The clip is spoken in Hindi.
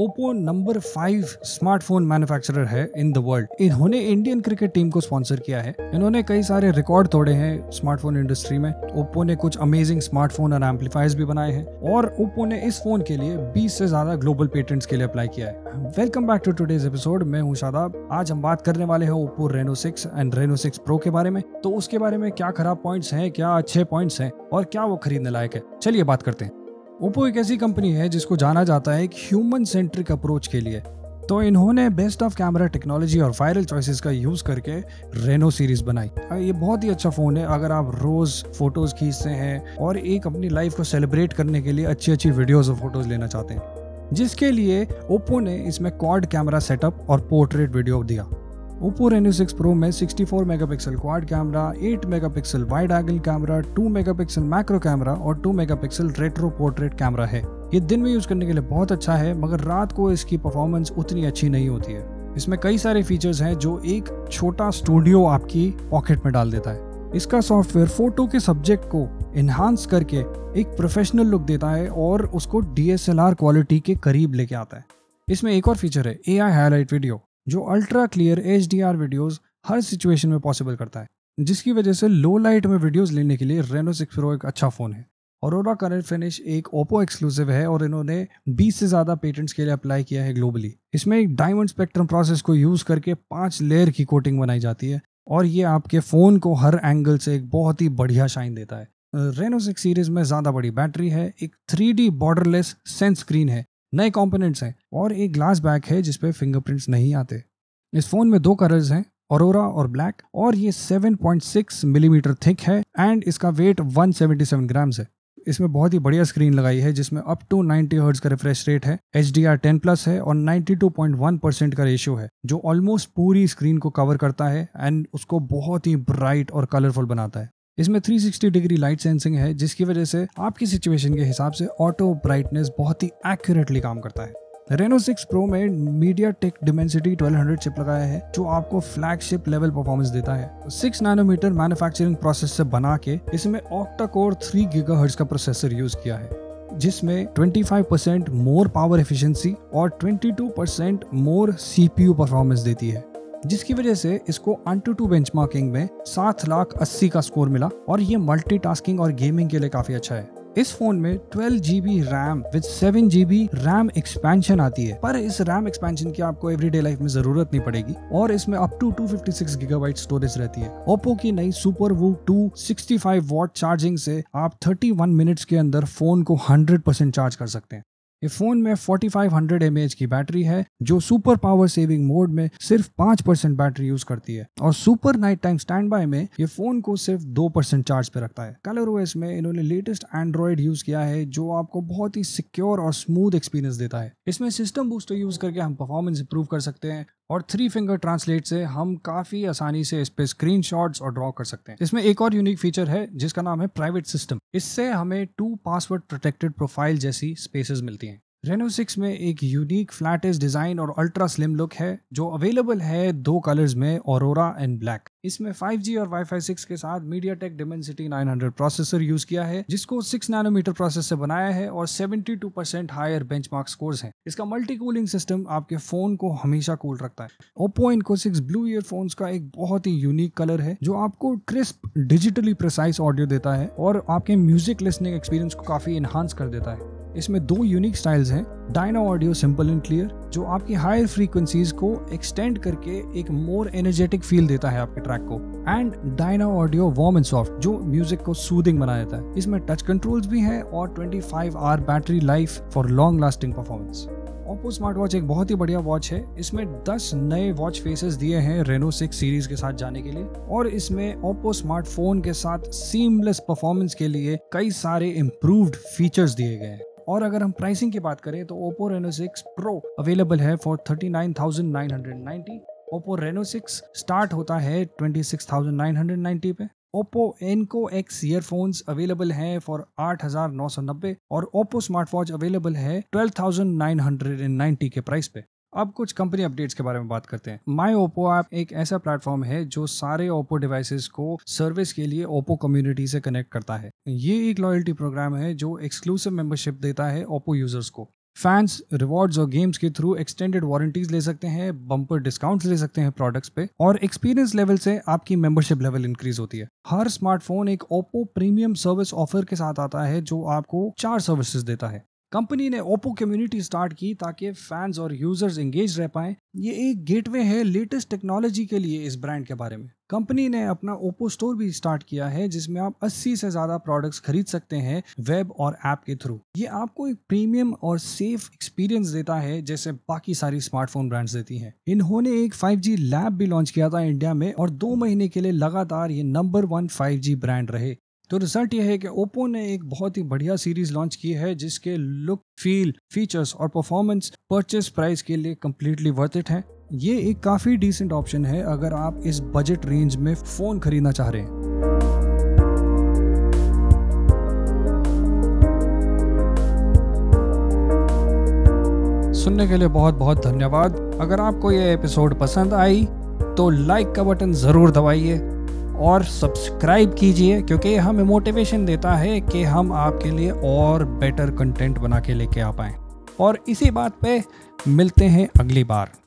ओप्पो नंबर 5 स्मार्टफोन मैन्युफैक्चरर है इन द वर्ल्ड। इन्होंने इंडियन क्रिकेट टीम को स्पॉन्सर किया है। इन्होंने कई सारे रिकॉर्ड तोड़े हैं स्मार्टफोन इंडस्ट्री में। ओप्पो ने कुछ अमेजिंग स्मार्टफोन और एम्पलीफायर्स भी बनाए हैं और ओप्पो ने इस फोन के लिए 20 से ज्यादा ग्लोबल पेटेंट्स के लिए अप्लाई किया है। Welcome back to today's episode. मैं हूं शादाब। आज हम बात करने वाले हैं Oppo Reno 6 and Reno 6 pro के बारे में। तो उसके बारे में क्या खराब पॉइंट्स हैं, क्या अच्छे पॉइंट्स हैं और क्या वो खरीदने लायक है, चलिए बात करते हैं। ओप्पो एक ऐसी कंपनी है जिसको जाना जाता है एक ह्यूमन सेंट्रिक अप्रोच के लिए। तो इन्होंने बेस्ट ऑफ कैमरा टेक्नोलॉजी और वायरल चॉइसेस का यूज़ करके रेनो सीरीज बनाई। ये बहुत ही अच्छा फ़ोन है अगर आप रोज़ फोटोज़ खींचते हैं और एक अपनी लाइफ को सेलिब्रेट करने के लिए अच्छी अच्छी वीडियोज़ और फोटोज़ लेना चाहते हैं, जिसके लिए ओप्पो ने इसमें क्वाड कैमरा सेटअप और पोर्ट्रेट वीडियो दिया। ओप्पो रेनो 6 प्रो में 64 megapixel quad camera, 8 megapixel wide angle camera, 2 megapixel macro camera और 2 मेगापिक्सल रेट्रो पोर्ट्रेट कैमरा है। ये दिन में यूज़ करने के लिए बहुत अच्छा है, मगर रात को इसकी परफॉर्मेंस उतनी अच्छी नहीं होती है। इसमें कई सारे फीचर्स हैं जो एक छोटा स्टूडियो आपकी पॉकेट में डाल देता है। इसका सॉफ्टवेयर फोटो के सब्जेक्ट को इन्हांस करके एक प्रोफेशनल लुक देता है और उसको DSLR क्वालिटी के करीब लेके आता है। इसमें एक और फीचर है AI हाईलाइट वीडियो, जो अल्ट्रा क्लियर HDR वीडियोस हर सिचुएशन में पॉसिबल करता है, जिसकी वजह से लो लाइट में वीडियोस लेने के लिए रेनो 6 प्रो एक अच्छा फ़ोन है। ऑरोरा कलर फिनिश एक ओप्पो एक्सक्लूसिव है और इन्होंने 20 से ज़्यादा पेटेंट्स के लिए अप्लाई किया है ग्लोबली। इसमें एक डायमंड स्पेक्ट्रम प्रोसेस को यूज़ करके 5 लेयर की कोटिंग बनाई जाती है और ये आपके फ़ोन को हर एंगल से एक बहुत ही बढ़िया शाइन देता है। रेनो 6 सीरीज़ में ज़्यादा बड़ी बैटरी है, एक 3D बॉर्डरलेस सेंस स्क्रीन है, नए कंपोनेंट्स हैं और एक ग्लास बैक है जिस पे फिंगरप्रिंट्स नहीं आते। इस फ़ोन में 2 कलर्स हैं, ऑरोरा और ब्लैक, और ये 7.6 मिलीमीटर थिक है एंड इसका वेट 177 ग्राम्स है। इसमें बहुत ही बढ़िया स्क्रीन लगाई है जिसमें अप टू 90 हर्ट्ज का रिफ्रेश रेट है, HDR 10+ है और 92.1% का रेशियो है, जो ऑलमोस्ट पूरी स्क्रीन को कवर करता है एंड उसको बहुत ही ब्राइट और कलरफुल बनाता है। इसमें 360 डिग्री लाइट सेंसिंग है, जिसकी वजह से आपकी सिचुएशन के हिसाब से ऑटो ब्राइटनेस बहुत ही एक्यूरेटली काम करता है। रेनो 6 प्रो में MediaTek Dimensity 1200 चिप लगाया है, जो आपको फ्लैगशिप लेवल परफॉर्मेंस देता है। 6 नैनोमीटर मैन्युफैक्चरिंग प्रोसेस से बना के इसमें ऑक्टा कोर 3 गीगाहर्ट्ज का प्रोसेसर यूज किया है, जिसमें 25% मोर पावर एफिशिएंसी और 22% मोर CPU परफॉर्मेंस देती है, जिसकी वजह से इसको AnTuTu बेंचमार्किंग में 7,80,000 का स्कोर मिला और ये मल्टीटास्किंग और गेमिंग के लिए काफ़ी अच्छा है। इस फोन में 12GB RAM with 7GB RAM expansion आती है, पर इस रैम एक्सपेंशन की आपको एवरीडे लाइफ में जरूरत नहीं पड़ेगी और इसमें अप टू 256 गीगाबाइट स्टोरेज रहती है। ओप्पो की नई सुपर वू 2 65 वॉट चार्जिंग से आप 31 मिनट्स के अंदर फोन को 100% चार्ज कर सकते हैं। इस फोन में 4500 mAh की बैटरी है, जो सुपर पावर सेविंग मोड में सिर्फ 5% बैटरी यूज करती है और super night time standby में ये फोन को सिर्फ 2% चार्ज पे रखता है। ColorOS में इन्होंने लेटेस्ट एंड्रॉइड यूज किया है, जो आपको बहुत ही सिक्योर और स्मूथ एक्सपीरियंस देता है। इसमें सिस्टम बूस्टर यूज करके हम परफॉर्मेंस इंप्रूव कर सकते हैं और 3 फिंगर ट्रांसलेट से हम काफी आसानी से इस पे स्क्रीनशॉट्स और ड्रॉ कर सकते हैं। इसमें एक और यूनिक फीचर है जिसका नाम है प्राइवेट सिस्टम। इससे हमें 2 पासवर्ड प्रोटेक्टेड प्रोफाइल जैसी स्पेसेस मिलती हैं। रेनो 6 में एक यूनिक फ्लैटेस्ट डिजाइन और अल्ट्रा स्लिम लुक है, जो अवेलेबल है 2 कलर्स में, ऑरोरा एंड ब्लैक। इसमें 5G और Wi-Fi 6 के साथ MediaTek Dimensity 900 प्रोसेसर यूज किया है, जिसको 6 नैनोमीटर प्रोसेस से बनाया है और 72% हायर बेंचमार्क स्कोर्स हैं। इसका मल्टी कूलिंग सिस्टम आपके फोन को हमेशा कूल रखता है। Oppo Enco X blue earphones का एक बहुत ही यूनिक कलर है, जो आपको क्रिस्प डिजिटली प्रिसाइज ऑडियो देता है और आपके म्यूजिक लिसनिंग एक्सपीरियंस को काफी इन्हांस कर देता है। इसमें 2 यूनिक स्टाइल्स हैं, dino audio simple and clear, जो आपकी हायर फ्रीक्वेंसीज को एक्सटेंड करके एक मोर एनर्जेटिक फील देता है आपके ट्रैक को, and dino audio warm and soft, जो म्यूजिक को सूदिंग बना देता है। इसमें टच कंट्रोल्स भी हैं और 25 hour battery life for long lasting performance. Oppo smart watch एक बहुत ही बढ़िया वॉच है। इसमें 10 नए वॉच फेसेस दिए हैं रेनो 6 सीरीज के साथ जाने के लिए और इसमें ओप्पो स्मार्टफोन के साथ सीमलेस परफॉर्मेंस के लिए कई सारे इम्प्रूव्ड फीचर्स दिए गए हैं। और अगर हम प्राइसिंग की बात करें तो ओप्पो रेनो 6 प्रो अवेलेबल है फॉर 39,990। ओप्पो रेनो 6 स्टार्ट होता है 26,990 पे। Oppo Enco X earphones available हैं फॉर 8,990 और ओप्पो स्मार्ट वॉच अवेलेबल है 12,990 के प्राइस पे। अब कुछ कंपनी अपडेट्स के बारे में बात करते हैं। माय ओप्पो ऐप एक ऐसा प्लेटफॉर्म है जो सारे ओप्पो डिवाइसेस को सर्विस के लिए ओप्पो कम्युनिटी से कनेक्ट करता है। ये एक लॉयल्टी प्रोग्राम है जो एक्सक्लूसिव मेंबरशिप देता है ओप्पो यूजर्स को। फैंस रिवॉर्ड्स और गेम्स के थ्रू एक्सटेंडेड वारंटीज ले सकते हैं, बम्पर डिस्काउंट्स ले सकते हैं प्रोडक्ट्स पे, और एक्सपीरियंस लेवल से आपकी मेंबरशिप लेवल इंक्रीज होती है। हर स्मार्टफोन एक ओप्पो प्रीमियम सर्विस ऑफर के साथ आता है जो आपको 4 सर्विसेज देता है। कंपनी ने ओप्पो कम्युनिटी स्टार्ट की ताकि फैंस और यूजर्स एंगेज रह पाएं। ये एक गेटवे है लेटेस्ट टेक्नोलॉजी के लिए इस ब्रांड के बारे में। कंपनी ने अपना ओप्पो स्टोर भी स्टार्ट किया है जिसमें आप 80 से ज़्यादा प्रोडक्ट्स खरीद सकते हैं वेब और ऐप के थ्रू। ये आपको एक प्रीमियम और सेफ एक्सपीरियंस देता है जैसे बाकी सारी स्मार्टफोन ब्रांड्स देती हैं। इन्होंने एक 5G लैब भी लॉन्च किया था इंडिया में और 2 महीने के लिए लगातार ये नंबर 1 5G ब्रांड रहे। तो रिजल्ट यह है कि ओप्पो ने एक बहुत ही बढ़िया सीरीज़ लॉन्च की है जिसके लुक, फील, फीचर्स और परफॉर्मेंस परचेस प्राइस के लिए कम्प्लीटली वर्थ इट है। ये एक काफ़ी डिसेंट ऑप्शन है अगर आप इस बजट रेंज में फ़ोन खरीदना चाह रहे हैं। सुनने के लिए बहुत बहुत धन्यवाद। अगर आपको ये एपिसोड पसंद आई तो लाइक का बटन ज़रूर दबाइए और सब्सक्राइब कीजिए क्योंकि हमें मोटिवेशन देता है कि हम आपके लिए और बेटर कंटेंट बना के लेके आ पाएँ। और इसी बात पे मिलते हैं अगली बार।